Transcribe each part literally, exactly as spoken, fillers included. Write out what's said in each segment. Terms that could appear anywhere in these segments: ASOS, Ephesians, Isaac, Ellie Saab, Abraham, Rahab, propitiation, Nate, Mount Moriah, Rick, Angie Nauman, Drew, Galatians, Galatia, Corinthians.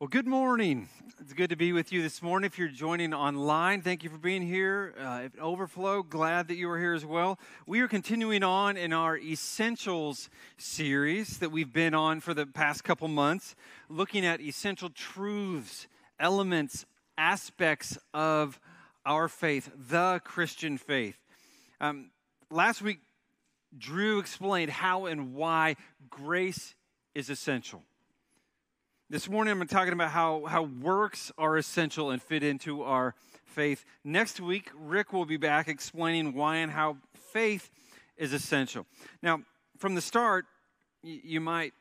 Well, good morning. It's good to be with you this morning. If you're joining online, thank you for being here. Uh, Overflow, glad that you are here as well. We are continuing on in our Essentials series that we've been on for the past couple months, looking at essential truths, elements, aspects of our faith, the Christian faith. Um, last week, Drew explained how and why grace is essential. This morning, I'm talking about how, how works are essential and fit into our faith. Next week, Rick will be back explaining why and how faith is essential. Now, from the start, you might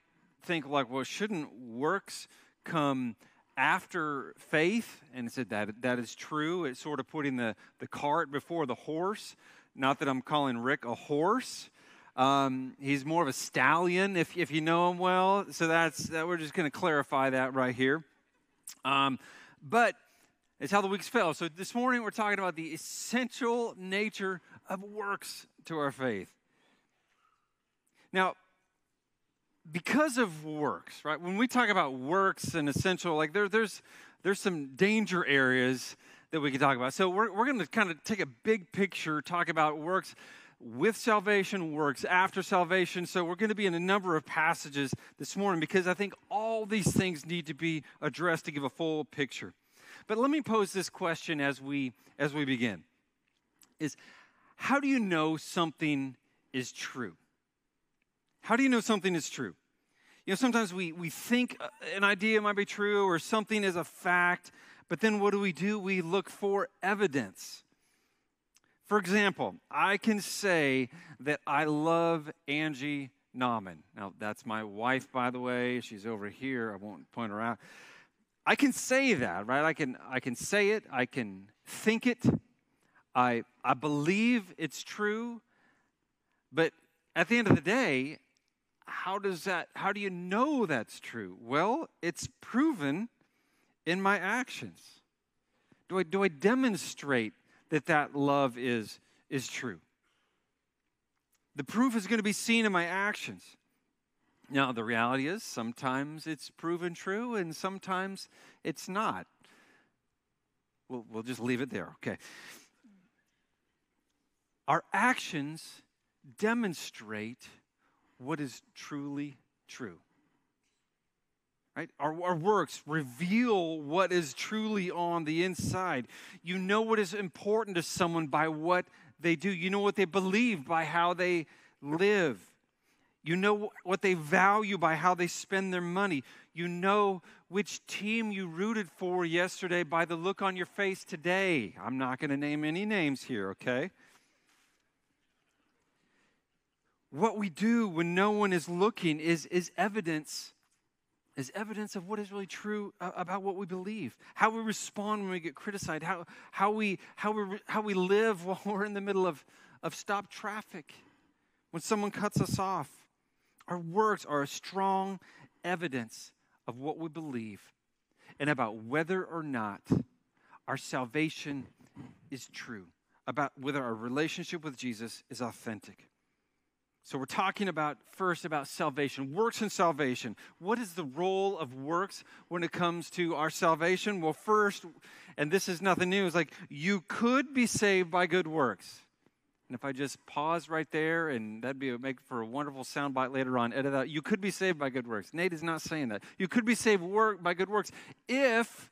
think like, well, shouldn't works come after faith? And it said that that is true. It's sort of putting the, the cart before the horse. Not that I'm calling Rick a horse. Um, he's more of a stallion, if if you know him well. So that's that. We're just going to clarify that right here. Um, but it's how the weeks fell. So this morning we're talking about the essential nature of works to our faith. Now, because of works, right? When we talk about works and essential, like there there's there's some danger areas that we can talk about. So we're we're going to kind of take a big picture, talk about works with salvation, works after salvation. So we're going to be in a number of passages this morning because I think all these things need to be addressed to give a full picture. But let me pose this question as we as we begin. Is how do you know something is true? How do you know something is true? You know, sometimes we, we think an idea might be true or something is a fact, but then what do we do? We look for evidence. For example, I can say that I love Angie Nauman. Now, that's my wife, by the way. She's over here. I won't point her out. I can say that, right? I can I can say it. I can think it. I I believe it's true. But at the end of the day, how does that how do you know that's true? Well, it's proven in my actions. Do I do I demonstrate that that love is, is true? The proof is going to be seen in my actions. Now, the reality is sometimes it's proven true and sometimes it's not. We'll, we'll just leave it there, okay? Our actions demonstrate what is truly true, right? Our, our works reveal what is truly on the inside. You know what is important to someone by what they do. You know what they believe by how they live. You know what they value by how they spend their money. You know which team you rooted for yesterday by the look on your face today. I'm not going to name any names here, okay? What we do when no one is looking is, is evidence is evidence of what is really true about what we believe, how we respond when we get criticized, how how we how we how we live while we're in the middle of, of stopped traffic, when someone cuts us off. Our works are a strong evidence of what we believe and about whether or not our salvation is true, about whether our relationship with Jesus is authentic. So we're talking about, first, about salvation, works and salvation. What is the role of works when it comes to our salvation? Well, first, and this is nothing new, it's like you could be saved by good works. And if I just pause right there, and that'd be make for a wonderful soundbite later on, edit out, you could be saved by good works. Nate is not saying that. You could be saved work by good works if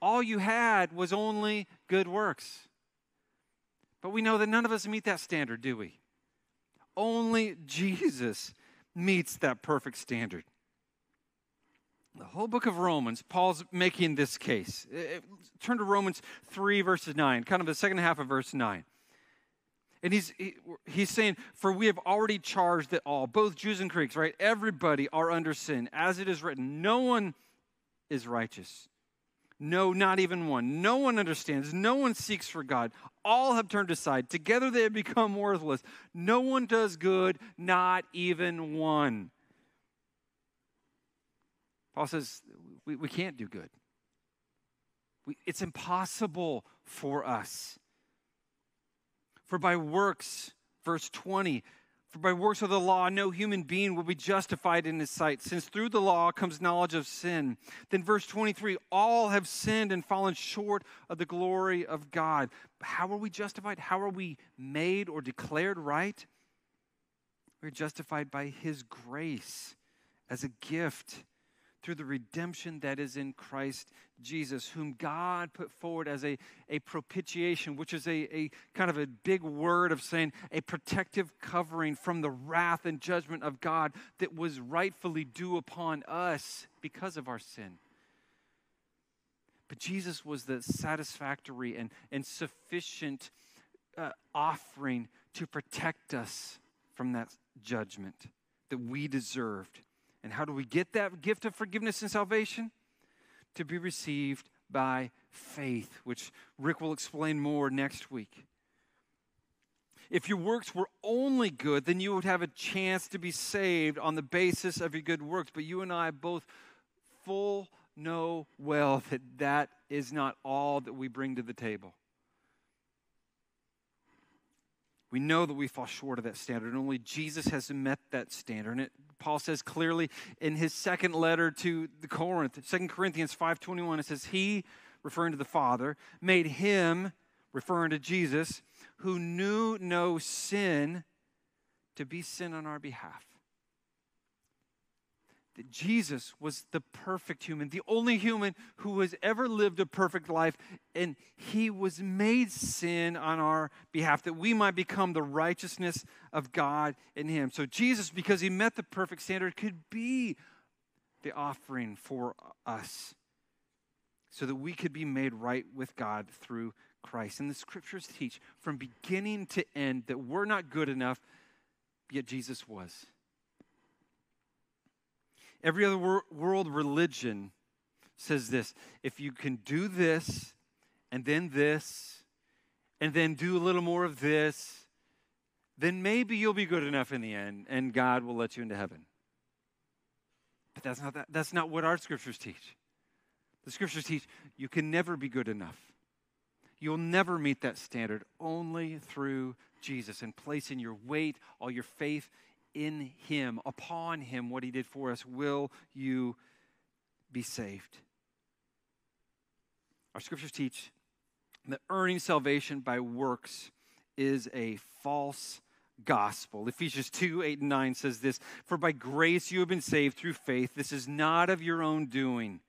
all you had was only good works. But we know that none of us meet that standard, do we? Only Jesus meets that perfect standard. The whole book of Romans, Paul's making this case. Turn to Romans three, verses nine, kind of the second half of verse nine. And he's he's saying, for we have already charged that all, both Jews and Greeks, right? Everybody are under sin, as it is written. No one is righteous. No, not even one. No one understands. No one seeks for God. All have turned aside. Together they have become worthless. No one does good, not even one. Paul says we, we can't do good. We, it's impossible for us. For by works, verse twenty, For by works of the law, no human being will be justified in his sight, since through the law comes knowledge of sin. Then verse twenty-three, all have sinned and fallen short of the glory of God. How are we justified? How are we made or declared right? We're justified by his grace as a gift through the redemption that is in Christ Jesus, whom God put forward as a, a propitiation, which is a, a kind of a big word of saying a protective covering from the wrath and judgment of God that was rightfully due upon us because of our sin. But Jesus was the satisfactory and, and sufficient uh, offering to protect us from that judgment that we deserved. And how do we get that gift of forgiveness and salvation? To be received by faith, which Rick will explain more next week. If your works were only good, then you would have a chance to be saved on the basis of your good works. But you and I both full know well that that is not all that we bring to the table. We know that we fall short of that standard, and only Jesus has met that standard. And it, Paul says clearly in his second letter to the Corinth, Second Corinthians five twenty-one, it says, he, referring to the Father, made him, referring to Jesus, who knew no sin, to be sin on our behalf. That Jesus was the perfect human, the only human who has ever lived a perfect life, and he was made sin on our behalf, that we might become the righteousness of God in him. So Jesus, because he met the perfect standard, could be the offering for us, so that we could be made right with God through Christ. And the scriptures teach from beginning to end that we're not good enough, yet Jesus was. Every other wor- world religion says this: if you can do this, and then this, and then do a little more of this, then maybe you'll be good enough in the end, and God will let you into heaven. But that's not that, that's not what our scriptures teach. The scriptures teach you can never be good enough. You'll never meet that standard, only through Jesus, and placing your weight, all your faith in him, upon him, what he did for us, will you be saved. Our scriptures teach that earning salvation by works is a false gospel. Ephesians two, eight, and nine says this, for by grace you have been saved through faith. This is not of your own doing.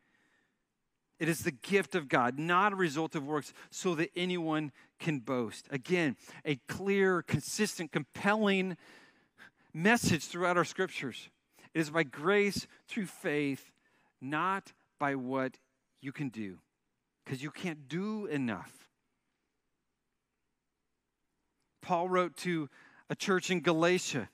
It is the gift of God, not a result of works, so that anyone can boast. Again, a clear, consistent, compelling message throughout our scriptures. It is by grace through faith, not by what you can do, because you can't do enough. Paul wrote to a church in Galatia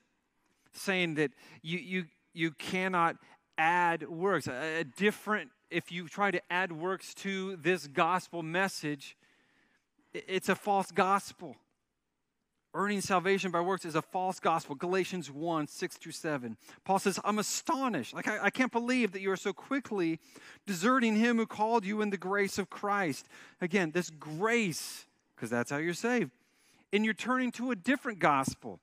saying that you you you cannot add works. A, a different, if you try to add works to this gospel message, it's a false gospel. Earning salvation by works is a false gospel. Galatians one, six through seven. Paul says, I'm astonished. Like, I, I can't believe that you are so quickly deserting him who called you in the grace of Christ. Again, this grace, because that's how you're saved. And you're turning to a different gospel,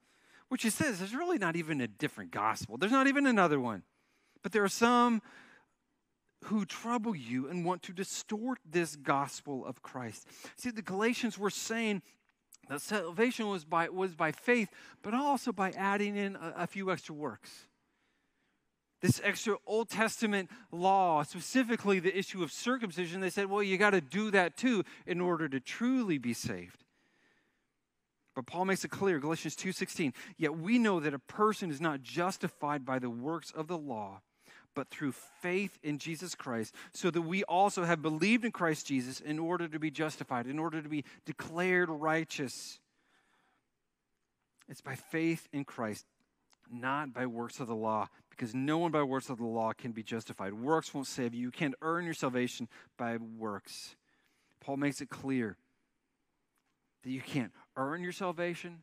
which he says, there's really not even a different gospel. There's not even another one. But there are some who trouble you and want to distort this gospel of Christ. See, the Galatians were saying that salvation was by, was by faith, but also by adding in a, a few extra works. This extra Old Testament law, specifically the issue of circumcision, they said, well, you got to do that too in order to truly be saved. But Paul makes it clear, Galatians two sixteen, yet we know that a person is not justified by the works of the law, but through faith in Jesus Christ, so that we also have believed in Christ Jesus in order to be justified, in order to be declared righteous. It's by faith in Christ, not by works of the law, because no one by works of the law can be justified. Works won't save you. You can't earn your salvation by works. Paul makes it clear that you can't earn your salvation,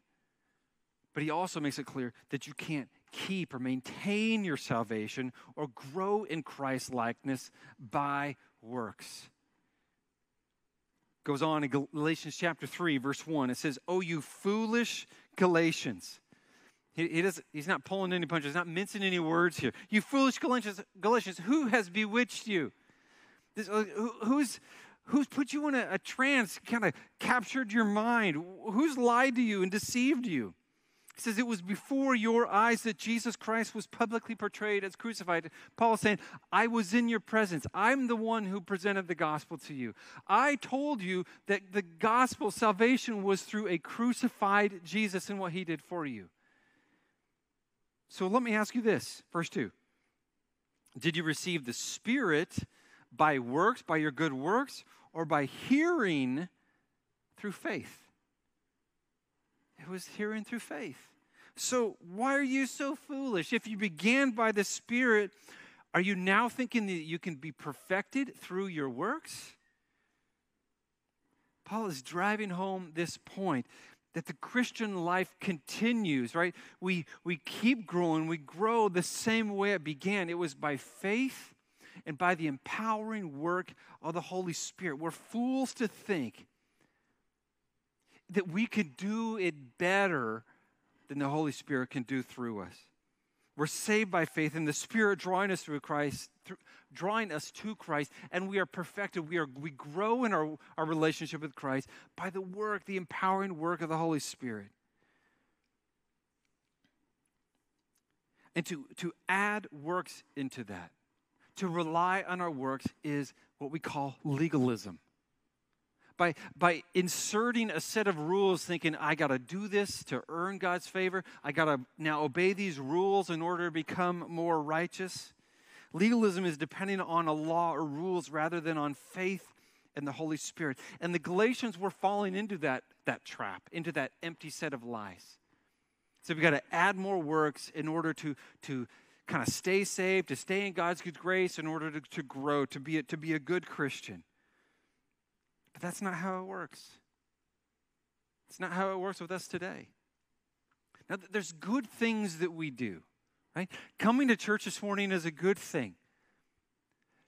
but he also makes it clear that you can't keep or maintain your salvation or grow in Christ likeness by works. Goes on in Galatians chapter three, verse one. It says, "O you foolish Galatians, He, he doesn't, he's not pulling any punches, not mincing any words here. You foolish Galatians, Galatians, who has bewitched you? This, who, who's, who's put you in a, a trance, kind of captured your mind? Who's lied to you and deceived you? He says, it was before your eyes that Jesus Christ was publicly portrayed as crucified. Paul is saying, I was in your presence. I'm the one who presented the gospel to you. I told you that the gospel, salvation, was through a crucified Jesus and what he did for you. So let me ask you this, verse two. Did you receive the Spirit by works, by your good works, or by hearing through faith? It was hearing through faith. So why are you so foolish? If you began by the Spirit, are you now thinking that you can be perfected through your works? Paul is driving home this point that the Christian life continues, right? We, we keep growing. We grow the same way it began. It was by faith and by the empowering work of the Holy Spirit. We're fools to think that we could do it better than the Holy Spirit can do through us. We're saved by faith and the Spirit drawing us through Christ, through, drawing us to Christ, and we are perfected. We are we grow in our, our relationship with Christ by the work, the empowering work of the Holy Spirit. And to, to add works into that, to rely on our works, is what we call legalism. By, by inserting a set of rules, thinking, I got to do this to earn God's favor. I got to now obey these rules in order to become more righteous. Legalism is depending on a law or rules rather than on faith and the Holy Spirit. And the Galatians were falling into that, that trap, into that empty set of lies. So we got to add more works in order to, to kind of stay saved, to stay in God's good grace, in order to, to grow, to be a, to be a good Christian. But that's not how it works. It's not how it works with us today. Now, there's good things that we do, right? Coming to church this morning is a good thing.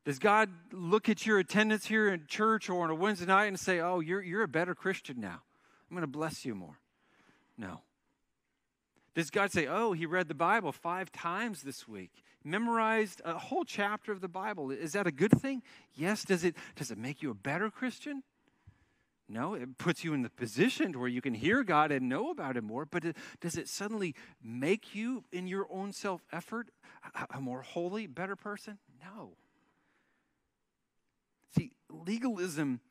Does God look at your attendance here in church or on a Wednesday night and say, oh, you're, you're a better Christian now. I'm going to bless you more? No. Does God say, oh, he read the Bible five times this week, memorized a whole chapter of the Bible? Is that a good thing? Yes. Does it, does it make you a better Christian? No, it puts you in the position where you can hear God and know about him more, but does it suddenly make you, in your own self-effort, a more holy, better person? No. See, legalism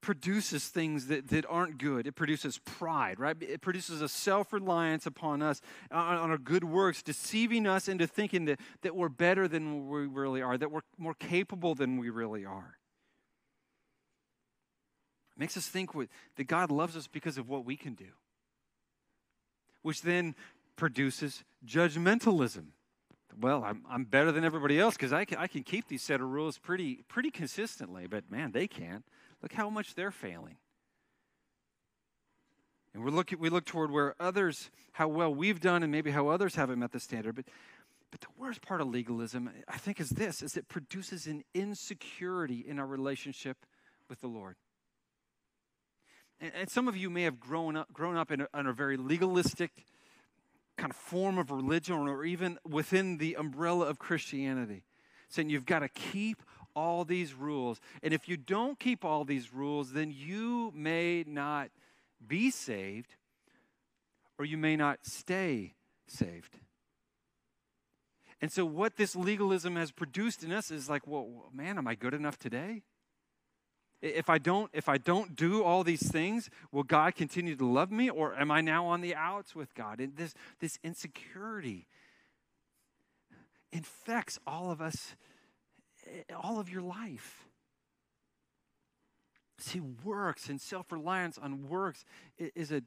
produces things that, that aren't good. It produces pride, right? It produces a self-reliance upon us, on, on our good works, deceiving us into thinking that, that we're better than we really are, that we're more capable than we really are. It makes us think with, that God loves us because of what we can do, which then produces judgmentalism. Well, I'm, I'm better than everybody else because I can, I can keep these set of rules pretty, pretty consistently, but man, they can't. Look how much they're failing. And we look at, we look toward where others, how well we've done and maybe how others haven't met the standard. But, but the worst part of legalism, I think, is this, is it produces an insecurity in our relationship with the Lord. And, and some of you may have grown up, grown up in a, in a very legalistic kind of form of religion, or even within the umbrella of Christianity, saying you've got to keep all these rules. And if you don't keep all these rules, then you may not be saved, or you may not stay saved. And so what this legalism has produced in us is like, well, man, am I good enough today? If I don't, if I don't do all these things, will God continue to love me, or am I now on the outs with God? And this, this insecurity infects all of us, all of your life. See, works and self-reliance on works is a,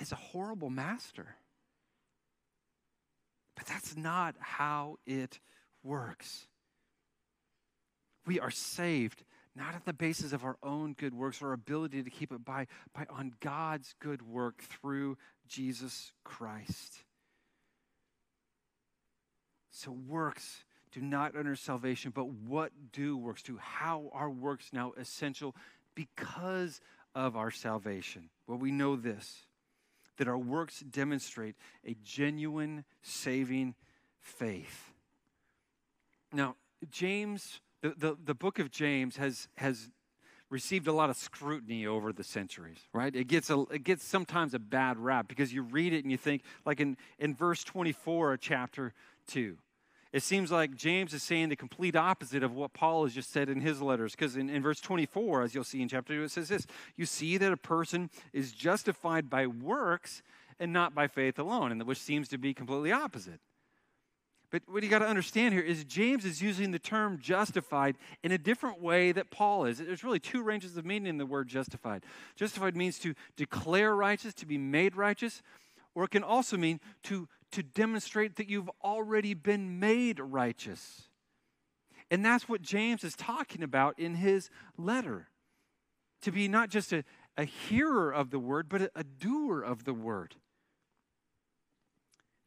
is a horrible master. But that's not how it works. We are saved not at the basis of our own good works or ability to keep it by, by on God's good work through Jesus Christ. So works do not earn salvation, but what do works do? How are works now essential because of our salvation? Well, we know this. that our works demonstrate a genuine saving faith. Now, James, the, the, the book of James has has received a lot of scrutiny over the centuries, right? It gets a, it gets sometimes a bad rap because you read it and you think, like in, in verse twenty-four of chapter two, it seems like James is saying the complete opposite of what Paul has just said in his letters. Because in, in verse twenty-four, as you'll see in chapter two, it says this: you see that a person is justified by works and not by faith alone, and which seems to be completely opposite. But what you got to understand here is James is using the term justified in a different way that Paul is. There's really two ranges of meaning in the word justified. Justified means to declare righteous, to be made righteous, or it can also mean to, to demonstrate that you've already been made righteous. And that's what James is talking about in his letter. To be not just a, a hearer of the word, but a, a doer of the word.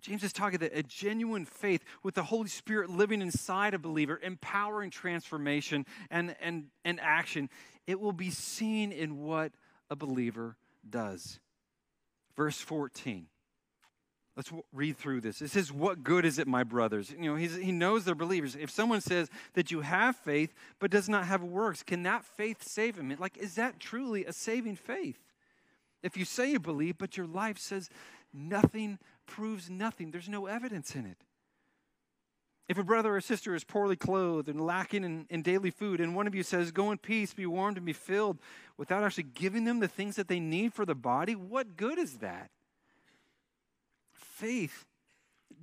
James is talking that a genuine faith with the Holy Spirit living inside a believer, empowering transformation and, and, and action, it will be seen in what a believer does. Verse fourteen. Let's read through this. It says, what good is it, my brothers? You know, he's, he knows they're believers. If someone says that you have faith but does not have works, can that faith save him? Like, is that truly a saving faith? If you say you believe but your life says nothing, proves nothing, there's no evidence in it. If a brother or sister is poorly clothed and lacking in, in daily food, and one of you says, go in peace, be warmed and be filled, without actually giving them the things that they need for the body, what good is that? Faith,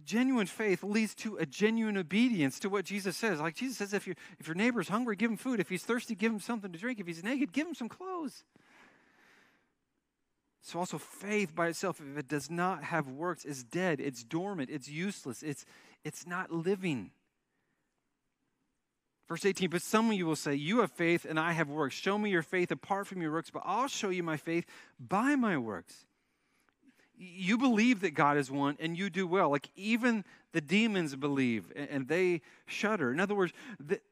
genuine faith, leads to a genuine obedience to what Jesus says. Like Jesus says, if, if your neighbor's hungry, give him food. If he's thirsty, give him something to drink. If he's naked, give him some clothes. So also faith by itself, if it does not have works, is dead, it's dormant, it's useless, it's, it's not living. Verse eighteen, but some of you will say, you have faith and I have works. Show me your faith apart from your works, but I'll show you my faith by my works. You believe that God is one and you do well. Like even the demons believe and they shudder. In other words,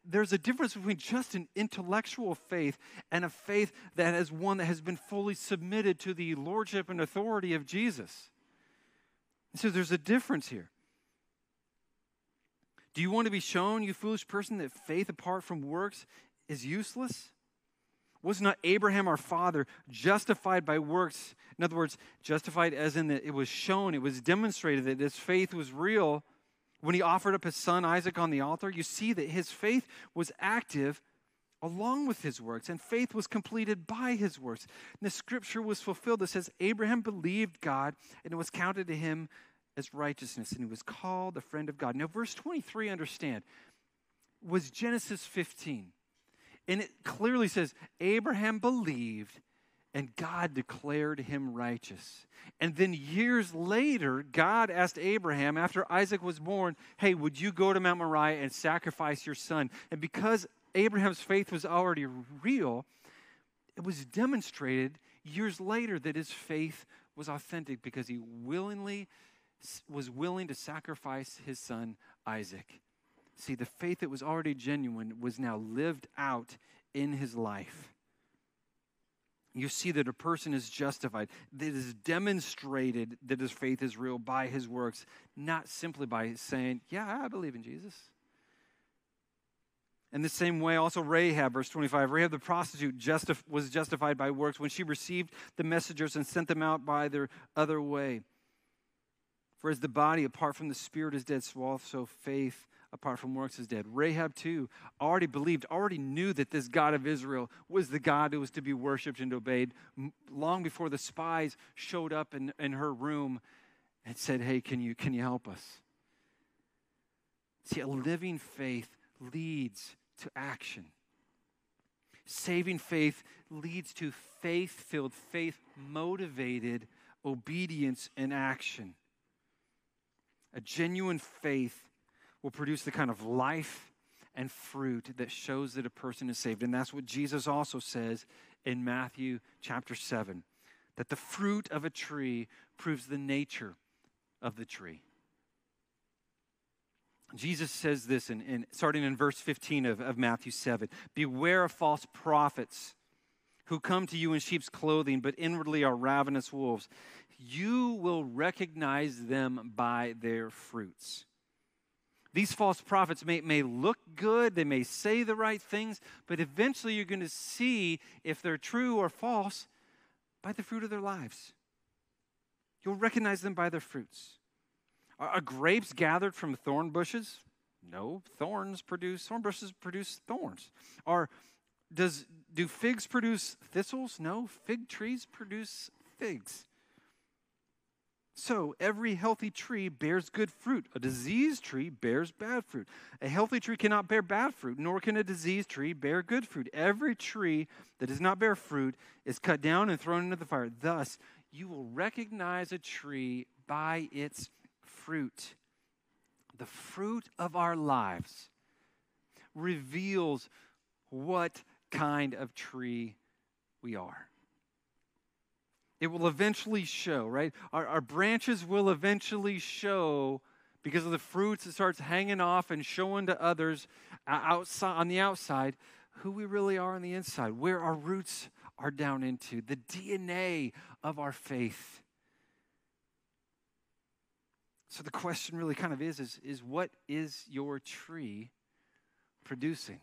there's a difference between just an intellectual faith and a faith that is one that has been fully submitted to the lordship and authority of Jesus. So there's a difference here. Do you want to be shown, you foolish person, that faith apart from works is useless? Was not Abraham our father justified by works? In other words, justified as in that it was shown, it was demonstrated that his faith was real when he offered up his son Isaac on the altar. You see that his faith was active along with his works, and faith was completed by his works. And the scripture was fulfilled that says, Abraham believed God, and it was counted to him as righteousness, and he was called the friend of God. Now, verse twenty-three, understand, was Genesis fifteen. And it clearly says, Abraham believed, and God declared him righteous. And then years later, God asked Abraham, after Isaac was born, hey, would you go to Mount Moriah and sacrifice your son? And because Abraham's faith was already real, it was demonstrated years later that his faith was authentic because he willingly was willing to sacrifice his son Isaac. See, the faith that was already genuine was now lived out in his life. You see that a person is justified, that it is demonstrated that his faith is real by his works, not simply by saying, yeah, I believe in Jesus. In the same way, also Rahab, verse twenty-five, Rahab the prostitute justif- was justified by works when she received the messengers and sent them out by their other way. For as the body apart from the spirit is dead, so also faith apart from works is dead. Rahab too already believed, already knew that this God of Israel was the God who was to be worshipped and obeyed long before the spies showed up in, in her room and said, hey, can you, can you help us? See, a living faith leads to action. Saving faith leads to faith-filled, faith-motivated obedience and action. A genuine faith will produce the kind of life and fruit that shows that a person is saved. And that's what Jesus also says in Matthew chapter seven, that the fruit of a tree proves the nature of the tree. Jesus says this in, in starting in verse fifteen of, of Matthew seven, beware of false prophets who come to you in sheep's clothing, but inwardly are ravenous wolves. you will recognize them by their fruits. These false prophets may, may look good, they may say the right things, but eventually you're going to see if they're true or false by the fruit of their lives. You'll recognize them by their fruits. Are, are grapes gathered from thorn bushes? No, thorns produce, thorn bushes produce thorns. Are, does, do figs produce thistles? No, fig trees produce figs. So every healthy tree bears good fruit. A diseased tree bears bad fruit. A healthy tree cannot bear bad fruit, nor can a diseased tree bear good fruit. Every tree that does not bear fruit is cut down and thrown into the fire. Thus, you will recognize a tree by its fruit. The fruit of our lives reveals what kind of tree we are. It will eventually show, right? Our, our branches will eventually show because of the fruits that starts hanging off and showing to others outside, on the outside, who we really are on the inside, where our roots are down into, the D N A of our faith. So the question really kind of is, is, is what is your tree producing?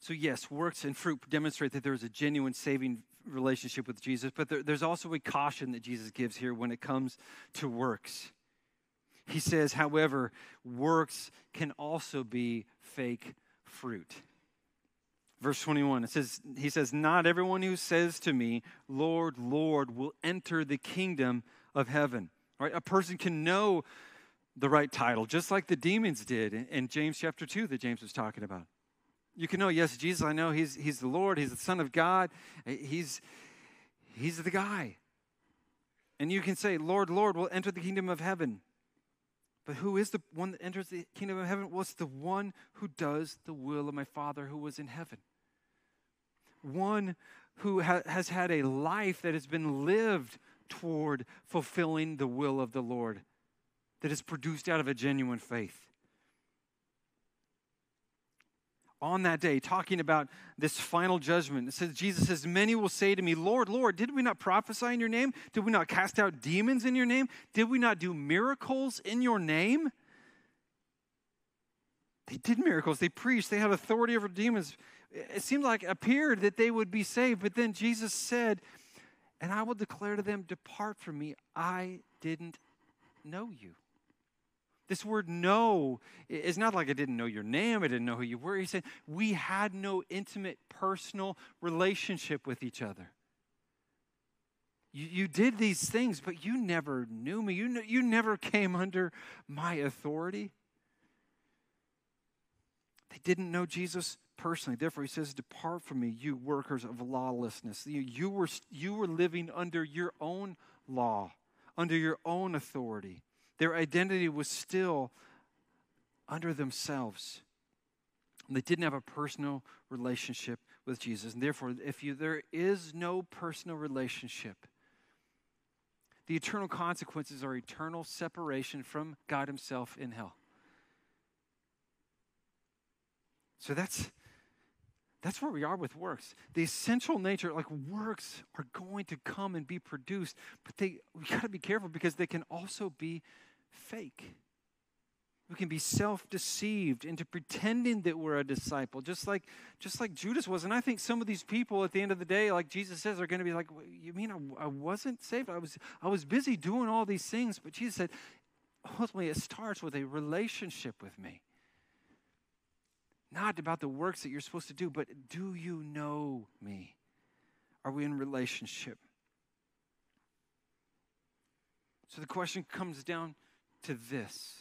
So yes, works and fruit demonstrate that there is a genuine saving relationship with Jesus, but there, there's also a caution that Jesus gives here when it comes to works. He says, however, works can also be fake fruit. Verse twenty-one, it says, he says, not everyone who says to me, Lord, Lord, will enter the kingdom of heaven. All right? A person can know the right title, just like the demons did in, in James chapter two that James was talking about. You can know, yes, Jesus, I know he's he's the Lord, he's the Son of God, he's, he's the guy. And you can say, Lord, Lord, we'll enter the kingdom of heaven. But who is the one that enters the kingdom of heaven? Well, it's the one who does the will of my Father who was in heaven. One who ha- has had a life that has been lived toward fulfilling the will of the Lord, that is produced out of a genuine faith. On that day, talking about this final judgment, it says, Jesus says, many will say to me, Lord, Lord, did we not prophesy in your name? Did we not cast out demons in your name? Did we not do miracles in your name? They did miracles. They preached. They had authority over demons. It seemed like, appeared that they would be saved. But then Jesus said, and I will declare to them, depart from me. I didn't know you. This word know is not like I didn't know your name, I didn't know who you were. He said we had no intimate personal relationship with each other. You, you did these things, but you never knew me. You, you never came under my authority. They didn't know Jesus personally. Therefore, he says, depart from me, you workers of lawlessness. You, you, were, you were living under your own law, under your own authority. Their identity was still under themselves. They didn't have a personal relationship with Jesus. And therefore, if you, there is no personal relationship, the eternal consequences are eternal separation from God himself in hell. So that's, that's where we are with works. The essential nature, like works are going to come and be produced, but they we got to be careful because they can also be fake. We can be self-deceived into pretending that we're a disciple, just like, just like Judas was. And I think some of these people at the end of the day, like Jesus says, are going to be like, you mean I, I wasn't saved? I was, I was busy doing all these things. But Jesus said, ultimately it starts with a relationship with me. Not about the works that you're supposed to do, but do you know me? Are we in relationship? So the question comes down to this.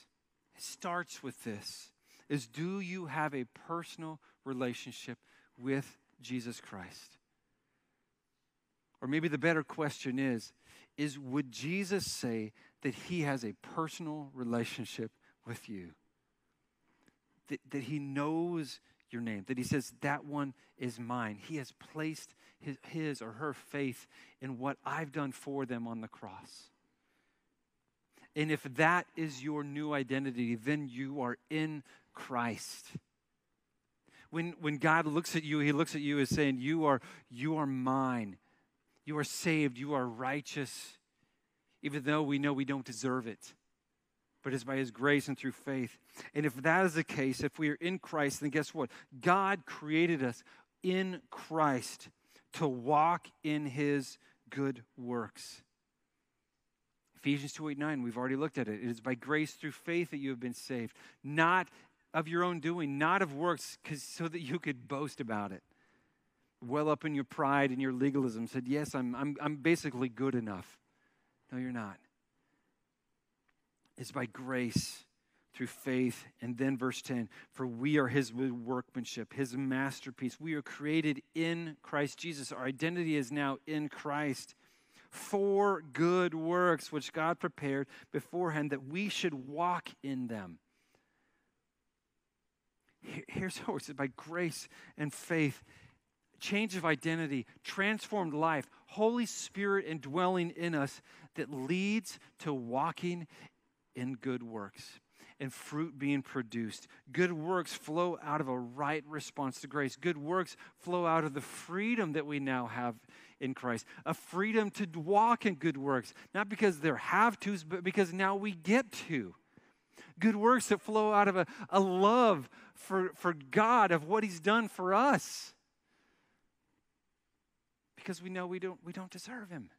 It starts with this, is do you have a personal relationship with Jesus Christ? Or maybe the better question is, is would Jesus say that he has a personal relationship with you? That, that he knows your name, that he says, that one is mine. He has placed his, his or her faith in what I've done for them on the cross. And if that is your new identity, then you are in Christ. When, when God looks at you, he looks at you as saying, you are, you are mine. You are saved. You are righteous, even though we know we don't deserve it. But it's by his grace and through faith. And if that is the case, if we are in Christ, then guess what? God created us in Christ to walk in his good works. Ephesians two eight nine, we've already looked at it. It is by grace through faith that you have been saved, not of your own doing, not of works, because so that you could boast about it. Well up in your pride and your legalism, said, yes, I'm, I'm, I'm basically good enough. No, you're not. It's by grace through faith. And then verse ten, for we are his workmanship, his masterpiece. We are created in Christ Jesus. Our identity is now in Christ for good works, which God prepared beforehand that we should walk in them. Here's how it's by grace and faith. Change of identity, transformed life, Holy Spirit indwelling in us that leads to walking in good works and fruit being produced. Good works flow out of a right response to grace. Good works flow out of the freedom that we now have in Christ, a freedom to walk in good works, not because there have to's, but because now we get to. Good works that flow out of a, a love for, for God, of what he's done for us, because we know we don't, we don't deserve him.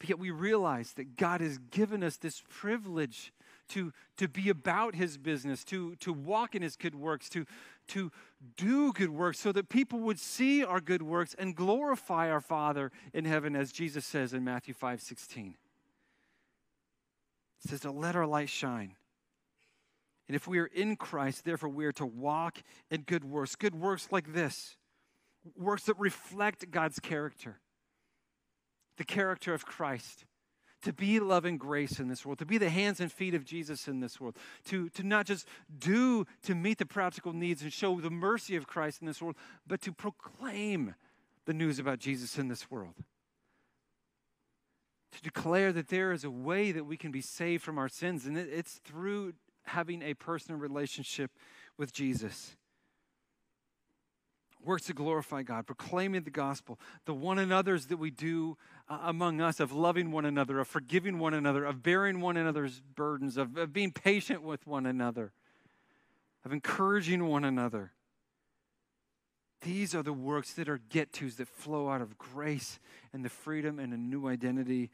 But yet we realize that God has given us this privilege to, to be about his business, to, to walk in his good works, to, to do good works so that people would see our good works and glorify our Father in heaven, as Jesus says in Matthew five sixteen. It says to let our light shine. And if we are in Christ, therefore we are to walk in good works, good works like this, works that reflect God's character. The character of Christ, to be love and grace in this world, to be the hands and feet of Jesus in this world, to, to not just do to meet the practical needs and show the mercy of Christ in this world, but to proclaim the news about Jesus in this world. To declare that there is a way that we can be saved from our sins, and it's through having a personal relationship with Jesus. Works to glorify God, proclaiming the gospel, the one another's that we do uh, among us, of loving one another, of forgiving one another, of bearing one another's burdens, of, of being patient with one another, of encouraging one another. These are the works that are get-tos that flow out of grace and the freedom and a new identity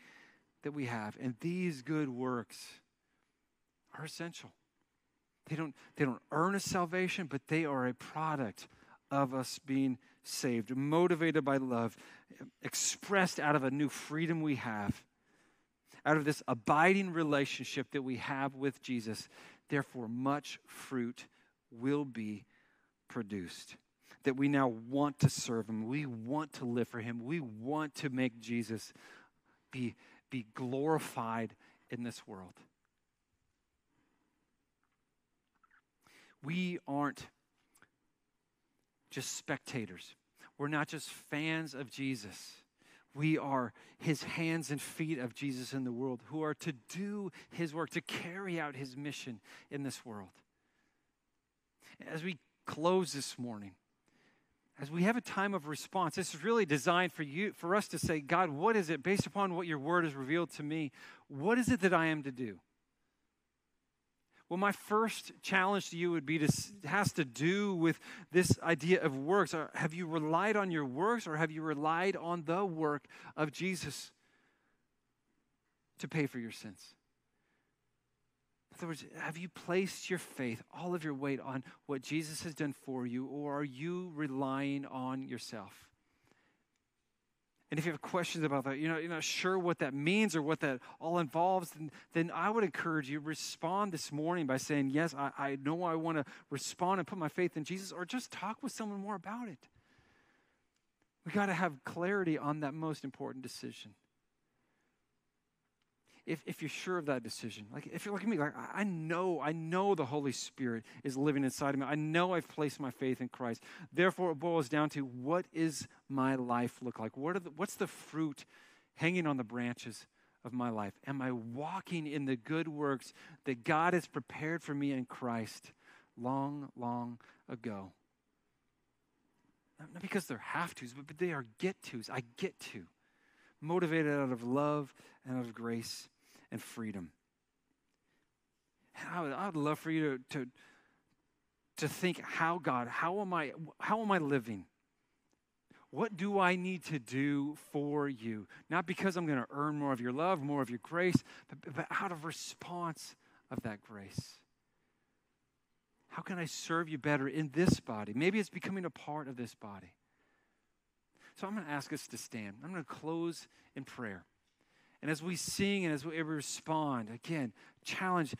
that we have. And these good works are essential. They don't, they don't earn us salvation, but they are a product of us being saved, motivated by love, expressed out of a new freedom we have, out of this abiding relationship that we have with Jesus. Therefore, much fruit will be produced, that we now want to serve him. We want to live for him. We want to make Jesus be, be glorified in this world. We aren't just spectators. We're not just fans of Jesus. We are his hands and feet of Jesus in the world, who are to do his work, to carry out his mission in this world. As we close this morning, as we have a time of response, this is really designed for you, for us to say, God, what is it, based upon what your word has revealed to me, what is it that I am to do? Well, my first challenge to you would be to has to do with this idea of works. Have you relied on your works, or have you relied on the work of Jesus to pay for your sins? In other words, have you placed your faith, all of your weight, on what Jesus has done for you, or are you relying on yourself? And if you have questions about that, you know, you're not sure what that means or what that all involves, then, then I would encourage you to respond this morning by saying, yes, I, I know I want to respond and put my faith in Jesus, or just talk with someone more about it. We got to have clarity on that most important decision. If, if you're sure of that decision, like if you're like me, like I know, I know the Holy Spirit is living inside of me. I know I've placed my faith in Christ. Therefore, it boils down to, what is my life look like? What are the, what's the fruit hanging on the branches of my life? Am I walking in the good works that God has prepared for me in Christ long, long ago? Not because they're have-tos, but they are get-tos. I get to. Motivated out of love and out of grace and freedom. And I would, I would love for you to, to, to think, how, God, how am I, how am I living? What do I need to do for you? Not because I'm going to earn more of your love, more of your grace, but, but out of response of that grace. How can I serve you better in this body? Maybe it's becoming a part of this body. So I'm going to ask us to stand. I'm going to close in prayer. And as we sing and as we respond, again, challenge,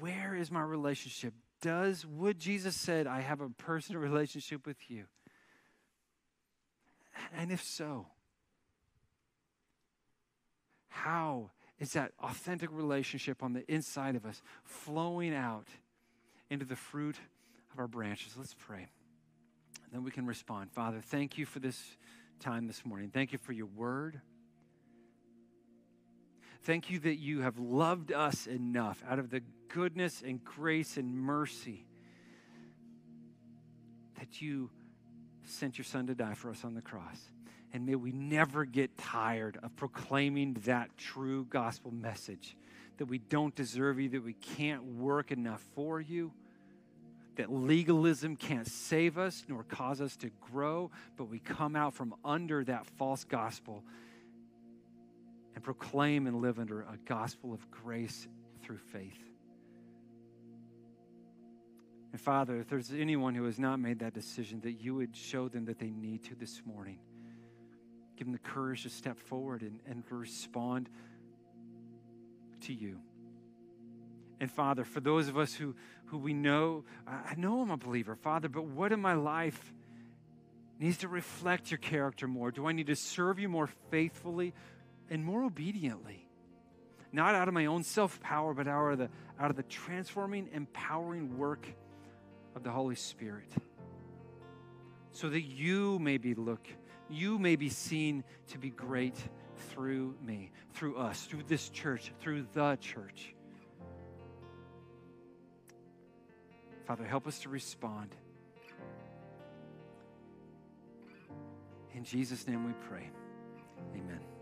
where is my relationship? Does what Jesus said, I have a personal relationship with you? And if so, how is that authentic relationship on the inside of us flowing out into the fruit of our branches? Let's pray. And then we can respond. Father, thank you for this time this morning. Thank you for your word. Thank you that you have loved us enough out of the goodness and grace and mercy that you sent your son to die for us on the cross. And may we never get tired of proclaiming that true gospel message, that we don't deserve you, that we can't work enough for you, that legalism can't save us nor cause us to grow, but we come out from under that false gospel and proclaim and live under a gospel of grace through faith. And Father, if there's anyone who has not made that decision, that you would show them that they need to this morning. Give them the courage to step forward and, and respond to you. And Father, for those of us who, who we know, I know I'm a believer, Father, but what in my life needs to reflect your character more? Do I need to serve you more faithfully and more obediently? Not out of my own self-power, but out of the, out of the transforming, empowering work of the Holy Spirit. So that you may be looked, you may be seen to be great through me, through us, through this church, through the church. Father, help us to respond. In Jesus' name we pray. Amen.